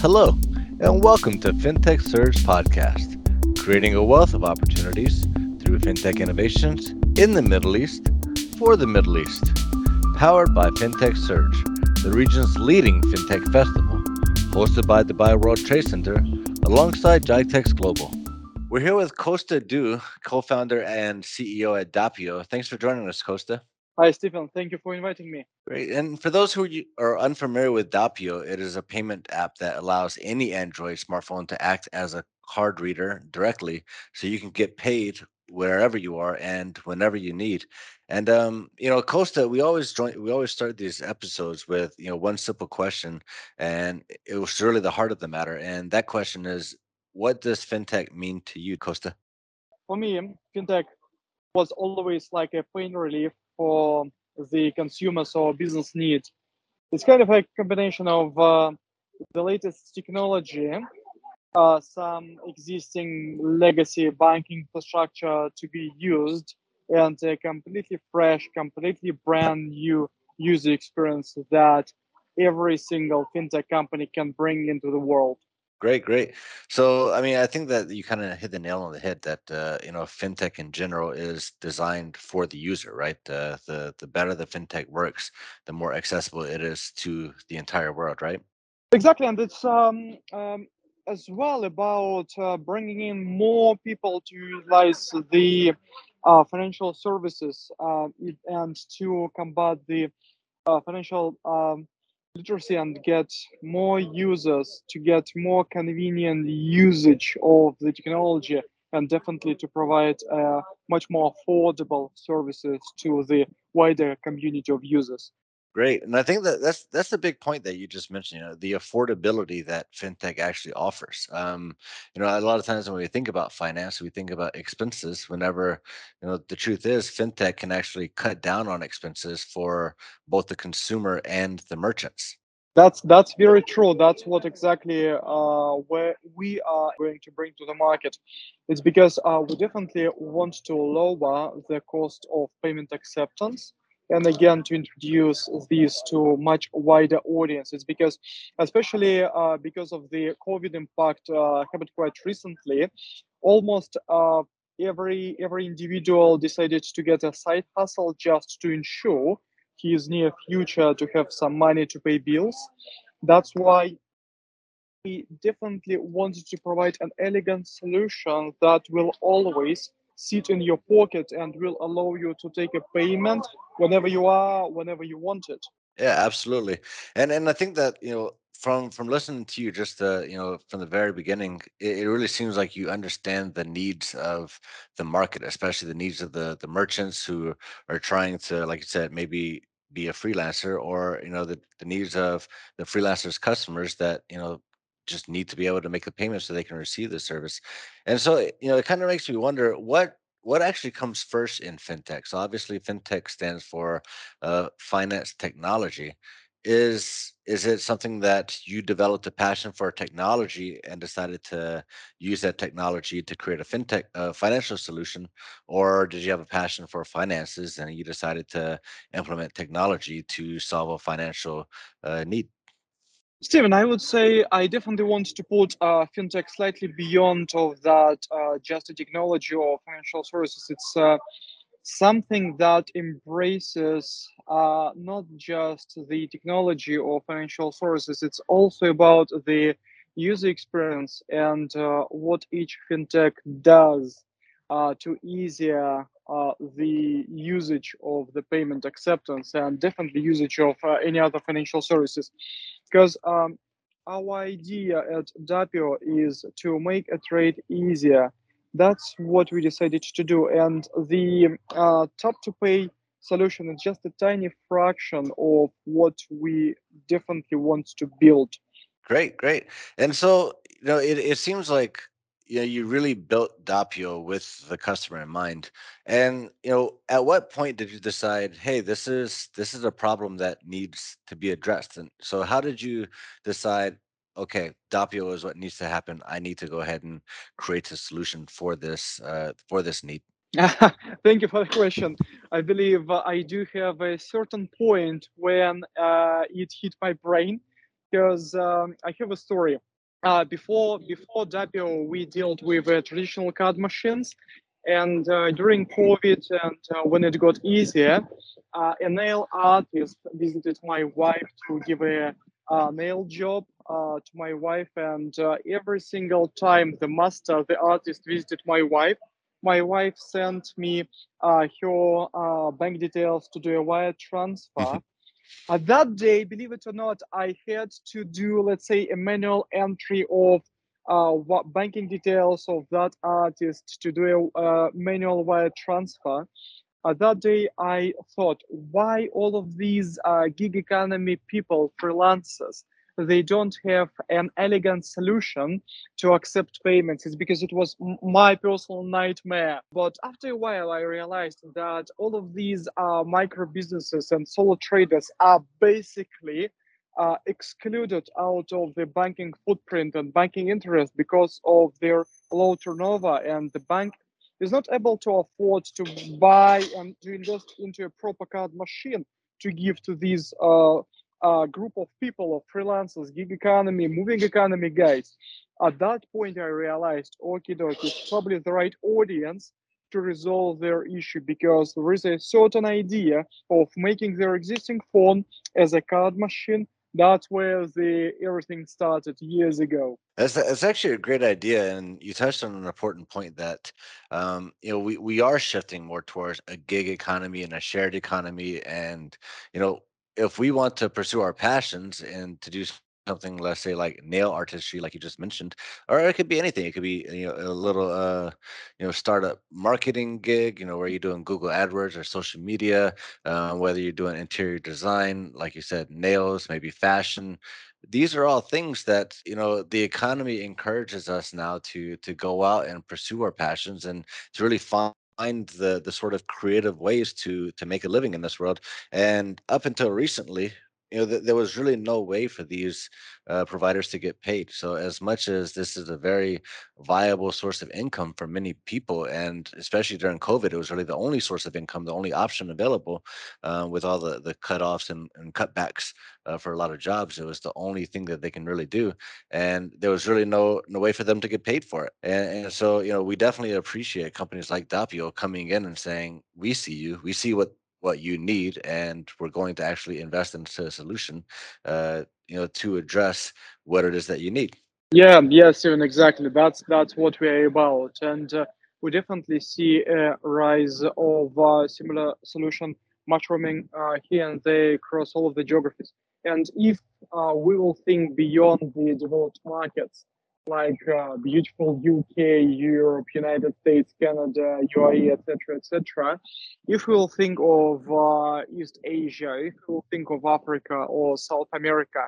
Hello, and welcome to Fintech Surge Podcast, creating a wealth of opportunities through fintech innovations in the Middle East for the Middle East. Powered by Fintech Surge, the region's leading fintech festival, hosted by Dubai World Trade Center alongside Gitex Global. We're here with Kosta Du, co-founder and CEO at Dapio. Thanks for joining us, Kosta. Hi, Stephen. Thank you for inviting me. Great. And for those who are unfamiliar with Dapio, it is a payment app that allows any Android smartphone to act as a card reader directly, so you can get paid wherever you are and whenever you need. And Kosta, we always start these episodes with one simple question, and it was really the heart of the matter. And that question is, what does fintech mean to you, Kosta? For me, fintech was always like a pain relief for the consumers or business needs. It's kind of a combination of the latest technology, some existing legacy banking infrastructure to be used, and a completely fresh, completely brand new user experience that every single fintech company can bring into the world. Great. So, I think that you kind of hit the nail on the head that, fintech in general is designed for the user, right? The better the fintech works, the more accessible it is to the entire world, right? Exactly. And it's as well about bringing in more people to utilize the financial services and to combat the financial literacy and get more users to get more convenient usage of the technology, and definitely to provide much more affordable services to the wider community of users. Great. And I think that's the big point that you just mentioned, the affordability that fintech actually offers. A lot of times when we think about finance, we think about expenses, whenever, the truth is fintech can actually cut down on expenses for both the consumer and the merchants. That's very true. That's what exactly where we are going to bring to the market. It's because we definitely want to lower the cost of payment acceptance, and again, to introduce these to a much wider audience. It's because, especially because of the COVID impact happened quite recently, almost every individual decided to get a side hustle just to ensure his near future to have some money to pay bills. That's why we definitely wanted to provide an elegant solution that will always sit in your pocket and will allow you to take a payment whenever you are, whenever you want it. Yeah, absolutely. And I think that, from listening to you just, from the very beginning, it really seems like you understand the needs of the market, especially the needs of the merchants who are trying to, like you said, maybe be a freelancer, or, the needs of the freelancers' customers that, just need to be able to make a payment so they can receive the service. And so, it kind of makes me wonder what actually comes first in fintech. So obviously fintech stands for finance technology. Is it something that you developed a passion for technology and decided to use that technology to create a fintech financial solution, or did you have a passion for finances and you decided to implement technology to solve a financial need? Steven, I would say I definitely want to put fintech slightly beyond of that, just a technology or financial services. It's something that embraces not just the technology or financial services. It's also about the user experience and what each fintech does to easier the usage of the payment acceptance, and definitely usage of any other financial services. Because our idea at Dapio is to make a trade easier. That's what we decided to do. And the tap-to-pay solution is just a tiny fraction of what we definitely want to build. Great. And so, it seems like, you really built Dapio with the customer in mind. And, at what point did you decide, hey, this is a problem that needs to be addressed? And so how did you decide, okay, Dapio is what needs to happen. I need to go ahead and create a solution for this need. Thank you for the question. I believe I do have a certain point when it hit my brain. because I have a story. Before Dapio, we dealt with traditional card machines. And during COVID and when it got easier, a nail artist visited my wife to give a nail job to my wife. And every single time the artist visited my wife sent me her bank details to do a wire transfer. That day, believe it or not, I had to do, let's say, a manual entry of what banking details of that artist to do a manual wire transfer. That day, I thought, why all of these gig economy people, freelancers, they don't have an elegant solution to accept payments? It's because it was my personal nightmare. But after a while, I realized that all of these micro businesses and solo traders are basically excluded out of the banking footprint and banking interest because of their low turnover, and the bank is not able to afford to buy and to invest into a proper card machine to give to these group of people, of freelancers, gig economy, moving economy guys. At that point, I realized, okie dokie, it's probably the right audience to resolve their issue, because there is a certain idea of making their existing phone as a card machine. That's where everything started years ago. That's actually a great idea, and you touched on an important point that we are shifting more towards a gig economy and a shared economy. And if we want to pursue our passions and to do something, let's say like nail artistry, like you just mentioned, or it could be anything. It could be a little startup marketing gig, where you're doing Google AdWords or social media, whether you're doing interior design, like you said, nails, maybe fashion. These are all things that the economy encourages us now to go out and pursue our passions and to really find the sort of creative ways to make a living in this world. And up until recently, there was really no way for these providers to get paid. So as much as this is a very viable source of income for many people, and especially during COVID, it was really the only source of income, the only option available, with all the cutoffs and cutbacks for a lot of jobs. It was the only thing that they can really do. And there was really no way for them to get paid for it. And so, we definitely appreciate companies like Dapio coming in and saying, we see you, we see what you need, and we're going to actually invest into a solution, to address what it is that you need. Yeah, yes, Steven, exactly. That's what we're about, and we definitely see a rise of similar solution mushrooming here and there across all of the geographies. And if we will think beyond the developed markets, like beautiful UK, Europe, United States, Canada, UAE, etc. If we'll think of East Asia, if we'll think of Africa or South America,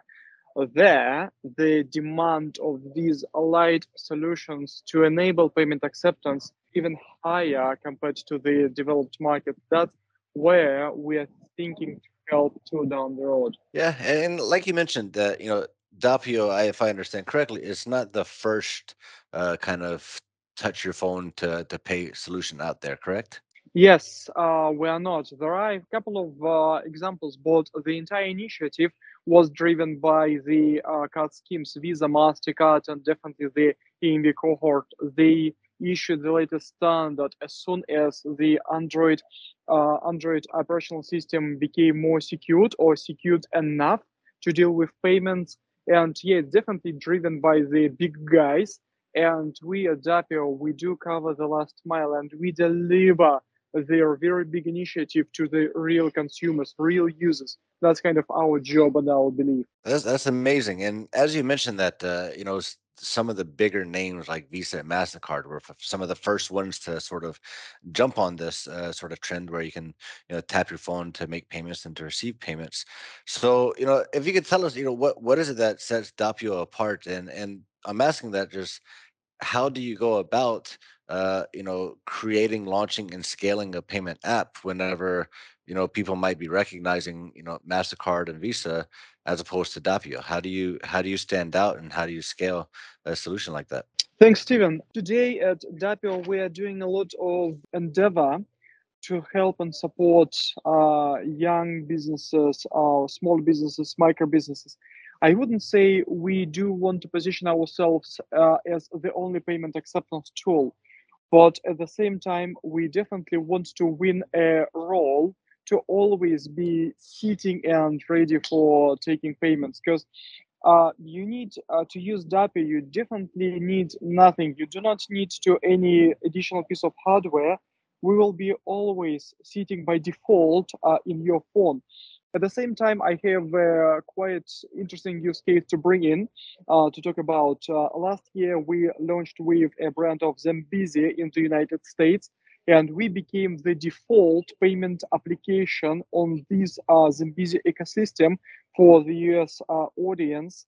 there the demand of these allied solutions to enable payment acceptance even higher compared to the developed market. That's where we are thinking to help too down the road. Yeah, and like you mentioned, that Dapio, if I understand correctly, it's not the first kind of touch your phone to pay solution out there, correct? Yes, we are not. There are a couple of examples, but the entire initiative was driven by the card schemes, Visa, MasterCard, and definitely the EMV cohort. They issued the latest standard as soon as the Android operational system became more secured, or secured enough to deal with payments. And yeah, it's definitely driven by the big guys. And we at Dapio, we do cover the last mile, and we deliver their very big initiative to the real consumers, real users. That's kind of our job and our belief. That's amazing. And as you mentioned that, some of the bigger names like Visa and MasterCard were some of the first ones to sort of jump on this sort of trend where you can, tap your phone to make payments and to receive payments. So, if you could tell us, what is it that sets Dapio apart? And I'm asking that just how do you go about, creating, launching, and scaling a payment app whenever, people might be recognizing, MasterCard and Visa as opposed to Dapio? How do you stand out, and how do you scale a solution like that? Thanks, Steven. Today at Dapio, we are doing a lot of endeavor to help and support young businesses, small businesses, micro businesses. I wouldn't say we do want to position ourselves as the only payment acceptance tool, but at the same time, we definitely want to win a role to always be sitting and ready for taking payments, because you need to use Dapio, you definitely need nothing. You do not need to any additional piece of hardware. We will be always sitting by default in your phone. At the same time, I have a quite interesting use case to bring in to talk about. Last year, we launched with a brand of Zambezi in the United States, and we became the default payment application on this Zambezi ecosystem for the US audience,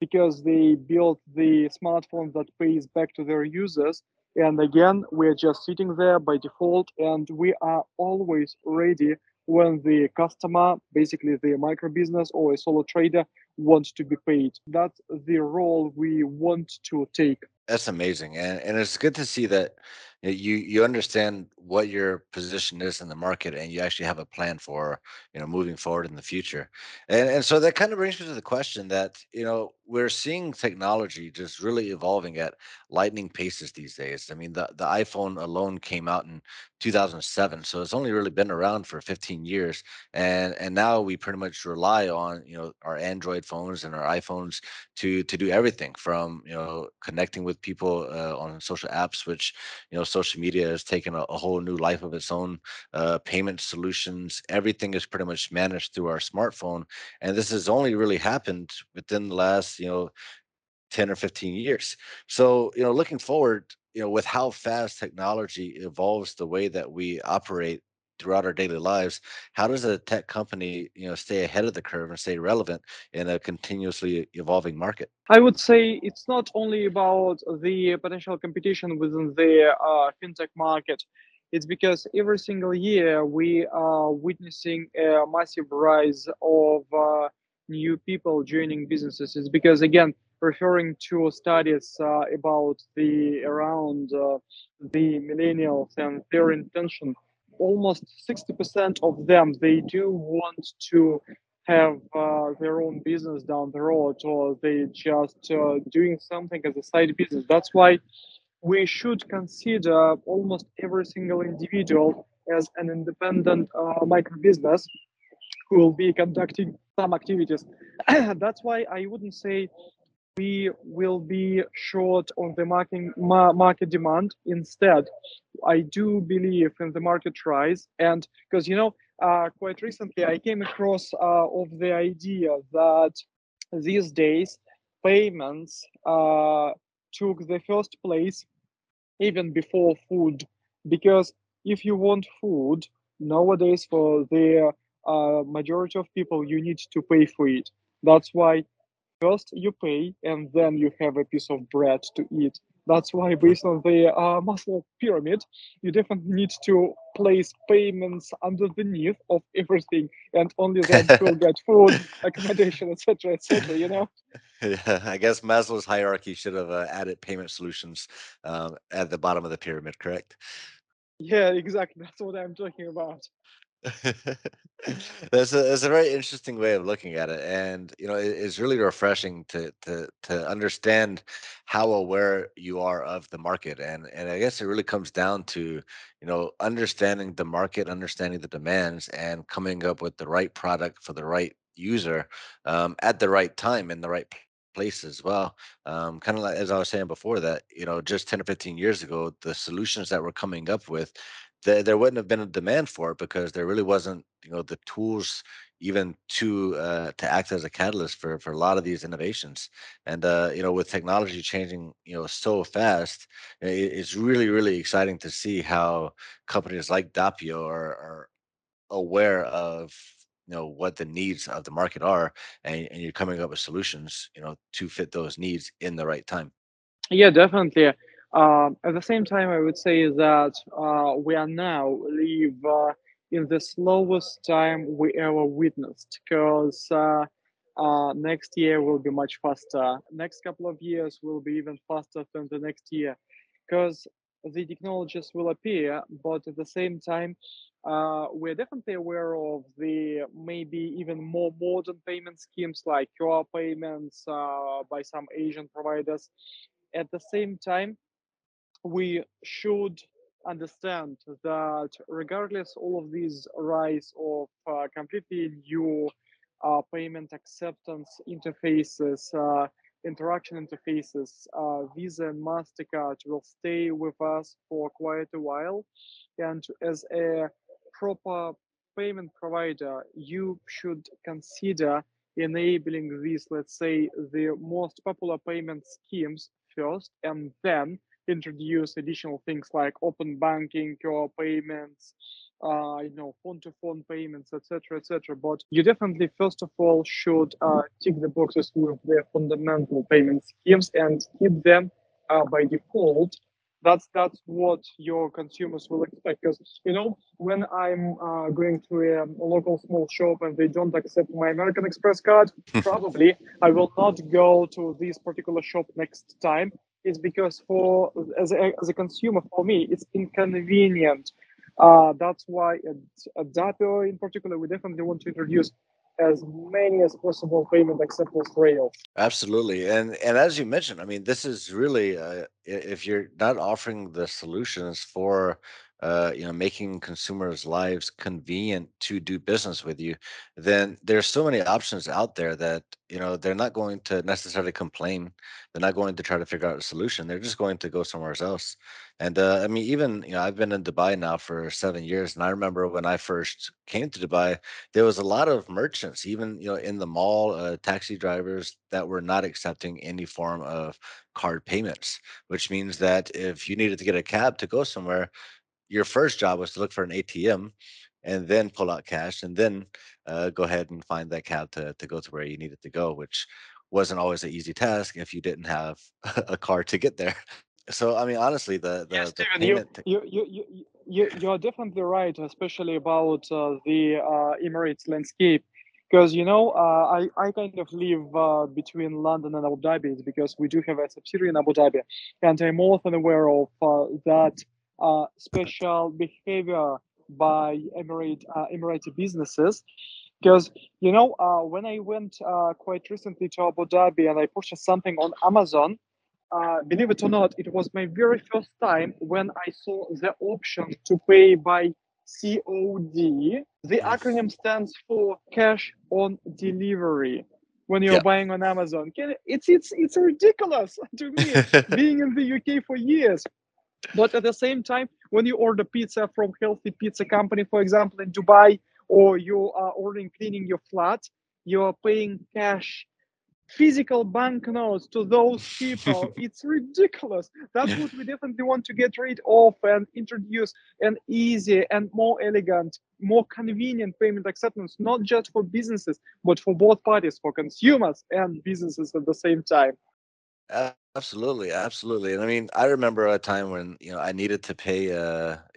because they built the smartphone that pays back to their users. And again, we're just sitting there by default, and we are always ready when the customer, basically the micro business or a solo trader, wants to be paid. That's the role we want to take. That's amazing. And it's good to see that you understand what your position is in the market, and you actually have a plan for, moving forward in the future. And so that kind of brings me to the question that, we're seeing technology just really evolving at lightning paces these days. I mean, the iPhone alone came out in 2007, so it's only really been around for 15 years. And now we pretty much rely on, our Android phones and our iPhones to do everything from, connecting with people on social apps, which, social media has taken a whole new life of its own, payment solutions. Everything is pretty much managed through our smartphone. And this has only really happened within the last, 10 or 15 years. So, looking forward, with how fast technology evolves the way that we operate throughout our daily lives, how does a tech company, stay ahead of the curve and stay relevant in a continuously evolving market? I would say it's not only about the potential competition within the fintech market. It's because every single year we are witnessing a massive rise of new people joining businesses. It's because, again, referring to studies about around the millennials and their intention, almost 60% of them, they do want to have their own business down the road, or they just doing something as a side business. That's why we should consider almost every single individual as an independent micro business who will be conducting some activities. That's why I wouldn't say we will be short on the market demand. Instead, I do believe in the market rise, and because quite recently I came across of the idea that these days payments took the first place even before food, because if you want food nowadays, for the majority of people, you need to pay for it. That's why first you pay, and then you have a piece of bread to eat. That's why, based on the Maslow pyramid, you definitely need to place payments underneath of everything, and only then you'll get food, accommodation, etc., etc. Yeah, I guess Maslow's hierarchy should have added payment solutions at the bottom of the pyramid, correct? Yeah, exactly. That's what I'm talking about. That's a very interesting way of looking at it, and it's really refreshing to understand how aware you are of the market, and I guess it really comes down to understanding the market, understanding the demands, and coming up with the right product for the right user at the right time in the right place as well. Kind of like as I was saying before, that just 10 or 15 years ago, the solutions that we're coming up with, there wouldn't have been a demand for it, because there really wasn't, the tools even to act as a catalyst for a lot of these innovations. And, with technology changing, so fast, it's really, really exciting to see how companies like Dapio are aware of, what the needs of the market are, and you're coming up with solutions, to fit those needs in the right time. Yeah, definitely. At the same time, I would say that we are now live in the slowest time we ever witnessed, because next year will be much faster. Next couple of years will be even faster than the next year, because the technologies will appear, but at the same time, We're definitely aware of the maybe even more modern payment schemes like QR payments by some Asian providers. At the same time, we should understand that regardless all of these rise of completely new payment acceptance interfaces, interaction interfaces, Visa and MasterCard will stay with us for quite a while. And as a proper payment provider, you should consider enabling these, let's say, the most popular payment schemes first, and then introduce additional things like open banking, QR payments, phone-to-phone payments, etc. But you definitely, first of all, should tick the boxes with the fundamental payment schemes and keep them by default. That's what your consumers will expect. Because, when I'm going to a local small shop and they don't accept my American Express card, probably I will not go to this particular shop next time. It's because as a consumer, for me, it's inconvenient. That's why at Dapio in particular, we definitely want to introduce as many as possible payment acceptance rails. Absolutely. And as you mentioned, I mean, this is really, if you're not offering the solutions for, making consumers' lives convenient to do business with you, then there's so many options out there that, they're not going to necessarily complain. They're not going to try to figure out a solution. They're just going to go somewhere else. And I've been in Dubai now for 7 years. And I remember when I first came to Dubai, there was a lot of merchants, even, in the mall, taxi drivers that were not accepting any form of card payments, which means that if you needed to get a cab to go somewhere, your first job was to look for an ATM and then pull out cash and then go ahead and find that cab to go to where you needed to go, which wasn't always an easy task if you didn't have a car to get there. So, I mean, honestly, you're definitely right, especially about the Emirates landscape. Because, I kind of live between London and Abu Dhabi because we do have a subsidiary in Abu Dhabi. And I'm often aware of that special behavior by Emirati businesses. Because, when I went quite recently to Abu Dhabi and I purchased something on Amazon, believe it or not, it was my very first time when I saw the option to pay by COD. The acronym stands for cash on delivery when you're buying on Amazon. It's ridiculous to me, being in the UK for years. But at the same time, when you order pizza from Healthy Pizza Company, for example, in Dubai, or you are cleaning your flat, you are paying cash, physical banknotes to those people. It's ridiculous. That's what we definitely want to get rid of and introduce an easy and more elegant, more convenient payment acceptance, not just for businesses, but for both parties, for consumers and businesses at the same time. Absolutely. And I mean, I remember a time when, I needed to pay,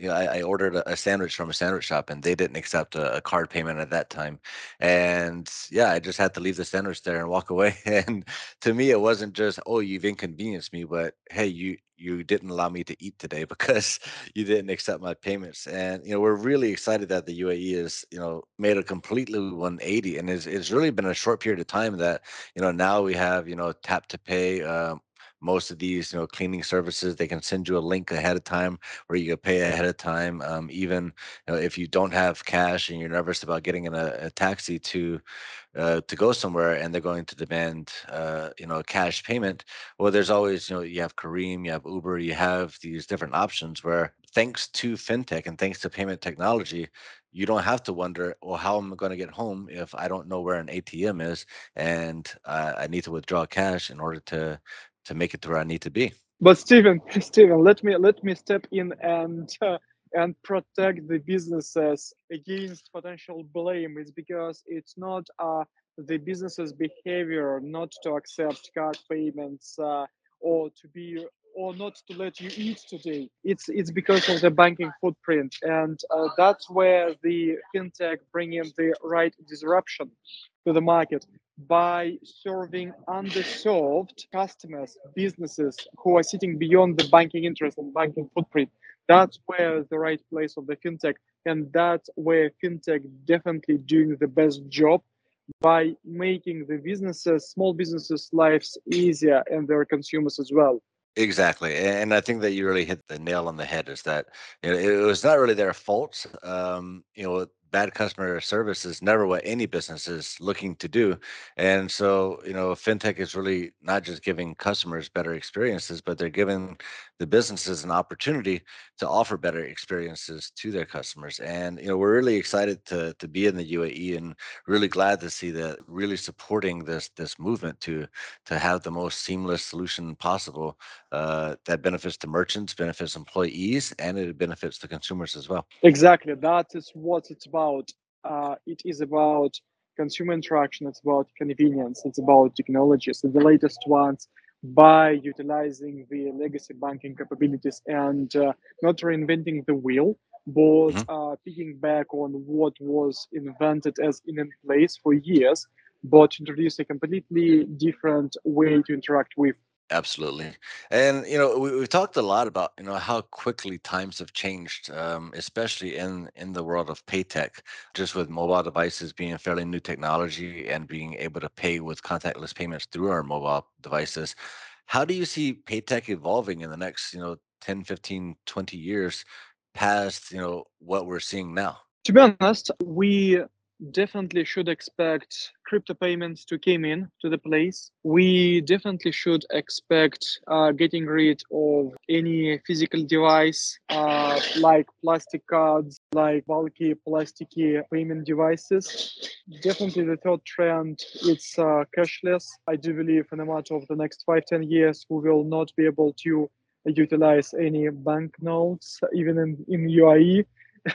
I ordered a sandwich from a sandwich shop and they didn't accept a card payment at that time. And I just had to leave the sandwich there and walk away. And to me, it wasn't just, oh, you've inconvenienced me, but hey, you didn't allow me to eat today because you didn't accept my payments. And, we're really excited that the UAE has, made a completely 180. And it's really been a short period of time that, now we have, tap to pay. Most of these, cleaning services, they can send you a link ahead of time where you can pay ahead of time. Even if you don't have cash and you're nervous about getting in a taxi to go somewhere and they're going to demand, a cash payment. Well, there's always, you have Careem, you have Uber, you have these different options where thanks to fintech and thanks to payment technology, you don't have to wonder, well, how am I going to get home if I don't know where an ATM is and I need to withdraw cash in order to make it to where I need to be. But Steven, let me step in and protect the businesses against potential blame. It's because it's not the business's behavior not to accept card payments or not to let you eat today. It's because of the banking footprint, and that's where the fintech bring in the right disruption to the market by serving underserved customers, businesses who are sitting beyond the banking interest and banking footprint. That's where the right place of the fintech And that's where fintech definitely doing the best job by making the businesses, small businesses' lives easier and their consumers as well. Exactly. And I think that you really hit the nail on the head is that it was not really their fault. Bad customer service is never what any business is looking to do. And so, fintech is really not just giving customers better experiences, but they're giving the businesses an opportunity to offer better experiences to their customers. And, we're really excited to be in the UAE and really glad to see that really supporting this movement to have the most seamless solution possible that benefits the merchants, benefits employees, and it benefits the consumers as well. Exactly. That is what it's about. It is about consumer interaction, it's about convenience, it's about technologies, so the latest ones, by utilizing the legacy banking capabilities and not reinventing the wheel, but picking back on what was invented as in place for years, but introduce a completely different way to interact with. Absolutely. And, we've talked a lot about, how quickly times have changed, especially in the world of pay tech, just with mobile devices being a fairly new technology and being able to pay with contactless payments through our mobile devices. How do you see pay tech evolving in the next, 10, 15, 20 years past, what we're seeing now? To be honest, we definitely should expect crypto payments to come in to the place. We definitely should expect getting rid of any physical device like plastic cards, like bulky plasticky payment devices. Definitely the third trend, it's cashless. I do believe in a matter of the next 5-10 years, we will not be able to utilize any banknotes, even in UAE.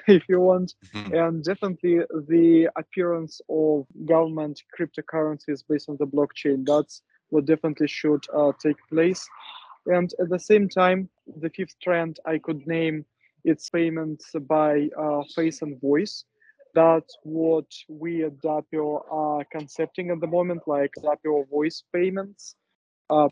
If you want. And definitely the appearance of government cryptocurrencies based on the blockchain, that's what definitely should take place. And at the same time, the fifth trend I could name, it's payments by face and voice. That's what we at Dapio are concepting at the moment, like Dapio voice payments.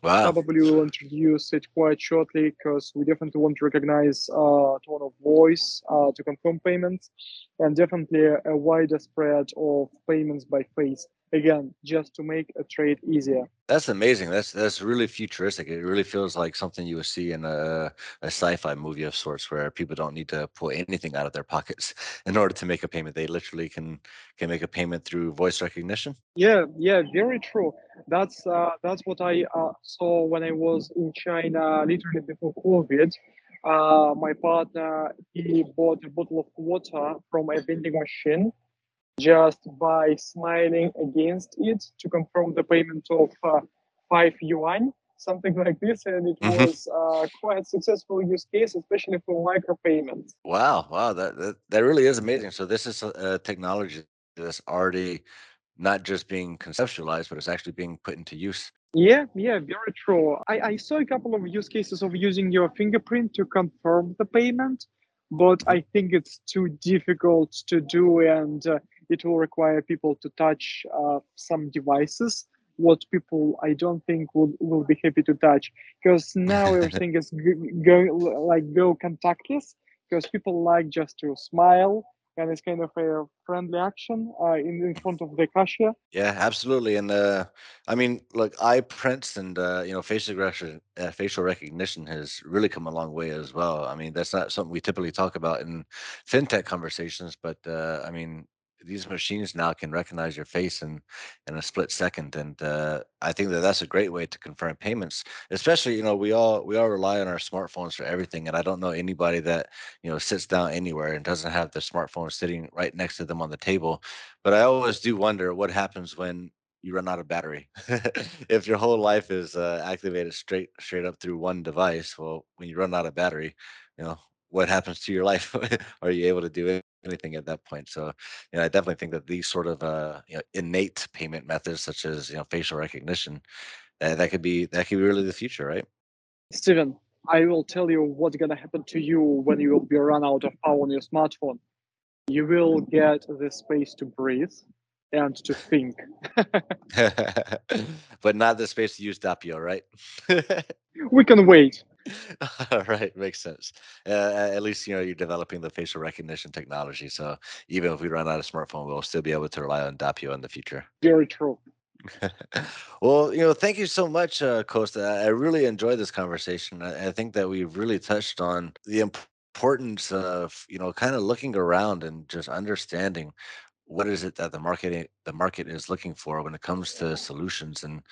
Probably we'll introduce it quite shortly because we definitely want to recognize tone of voice to confirm payments, and definitely a wider spread of payments by face. Again, just to make a trade easier. That's amazing. That's really futuristic. It really feels like something you would see in a sci-fi movie of sorts, where people don't need to pull anything out of their pockets in order to make a payment. They literally can make a payment through voice recognition. Yeah, very true. That's what I saw when I was in China, literally before COVID. My partner, he bought a bottle of water from a vending machine, just by smiling against it to confirm the payment of 5 yuan, something like this. And it was quite successful use case, especially for micropayments. Wow. That really is amazing. So this is a technology that's already not just being conceptualized, but it's actually being put into use. Yeah, very true. I saw a couple of use cases of using your fingerprint to confirm the payment, but I think it's too difficult to do, and it will require people to touch some devices, what people I don't think will be happy to touch, because now everything is go contactless, because people like just to smile, and it's kind of a friendly action in front of the cashier. Yeah, absolutely. And look, eye prints and facial recognition has really come a long way as well. I mean, that's not something we typically talk about in fintech conversations, but these machines now can recognize your face in a split second, and I think that's a great way to confirm payments. Especially, we all rely on our smartphones for everything, and I don't know anybody that sits down anywhere and doesn't have their smartphone sitting right next to them on the table. But I always do wonder what happens when you run out of battery. If your whole life is activated straight up through one device, well, when you run out of battery, what happens to your life? Are you able to do it? Anything at that point. So, I definitely think that these sort of innate payment methods, such as facial recognition, that could be really the future, right? Steven, I will tell you what's gonna happen to you when you will be run out of power on your smartphone. You will get the space to breathe and to think, but not the space to use Dapio, right? we can wait. All right, makes sense. At least, you know, you're developing the facial recognition technology. So even if we run out of smartphone, we'll still be able to rely on Dapio in the future. Very true. Well, you know, thank you so much, Kosta. I really enjoyed this conversation. I think that we've really touched on the importance of, you know, kind of looking around and just understanding what is it that the market is looking for when it comes to solutions, and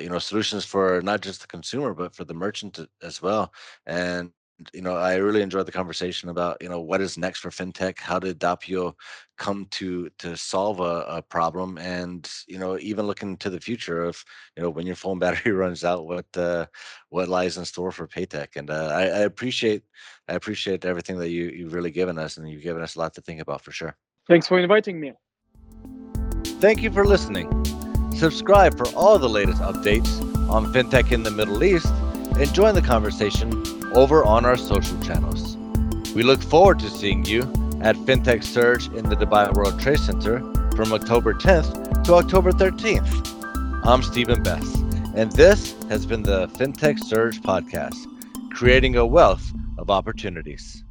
you know, solutions for not just the consumer but for the merchant as well. And you know, I really enjoyed the conversation about, you know, what is next for fintech. How did Dapio come to solve a problem? And you know, even looking to the future of, you know, when your phone battery runs out, what lies in store for paytech. And I appreciate everything that you've really given us, and you've given us a lot to think about for sure. Thanks for inviting me. Thank you for listening. Subscribe for all the latest updates on fintech in the Middle East, and join the conversation over on our social channels. We look forward to seeing you at Fintech Surge in the Dubai World Trade Center from October 10th to October 13th. I'm Steven Besse, and this has been the Fintech Surge podcast, creating a wealth of opportunities.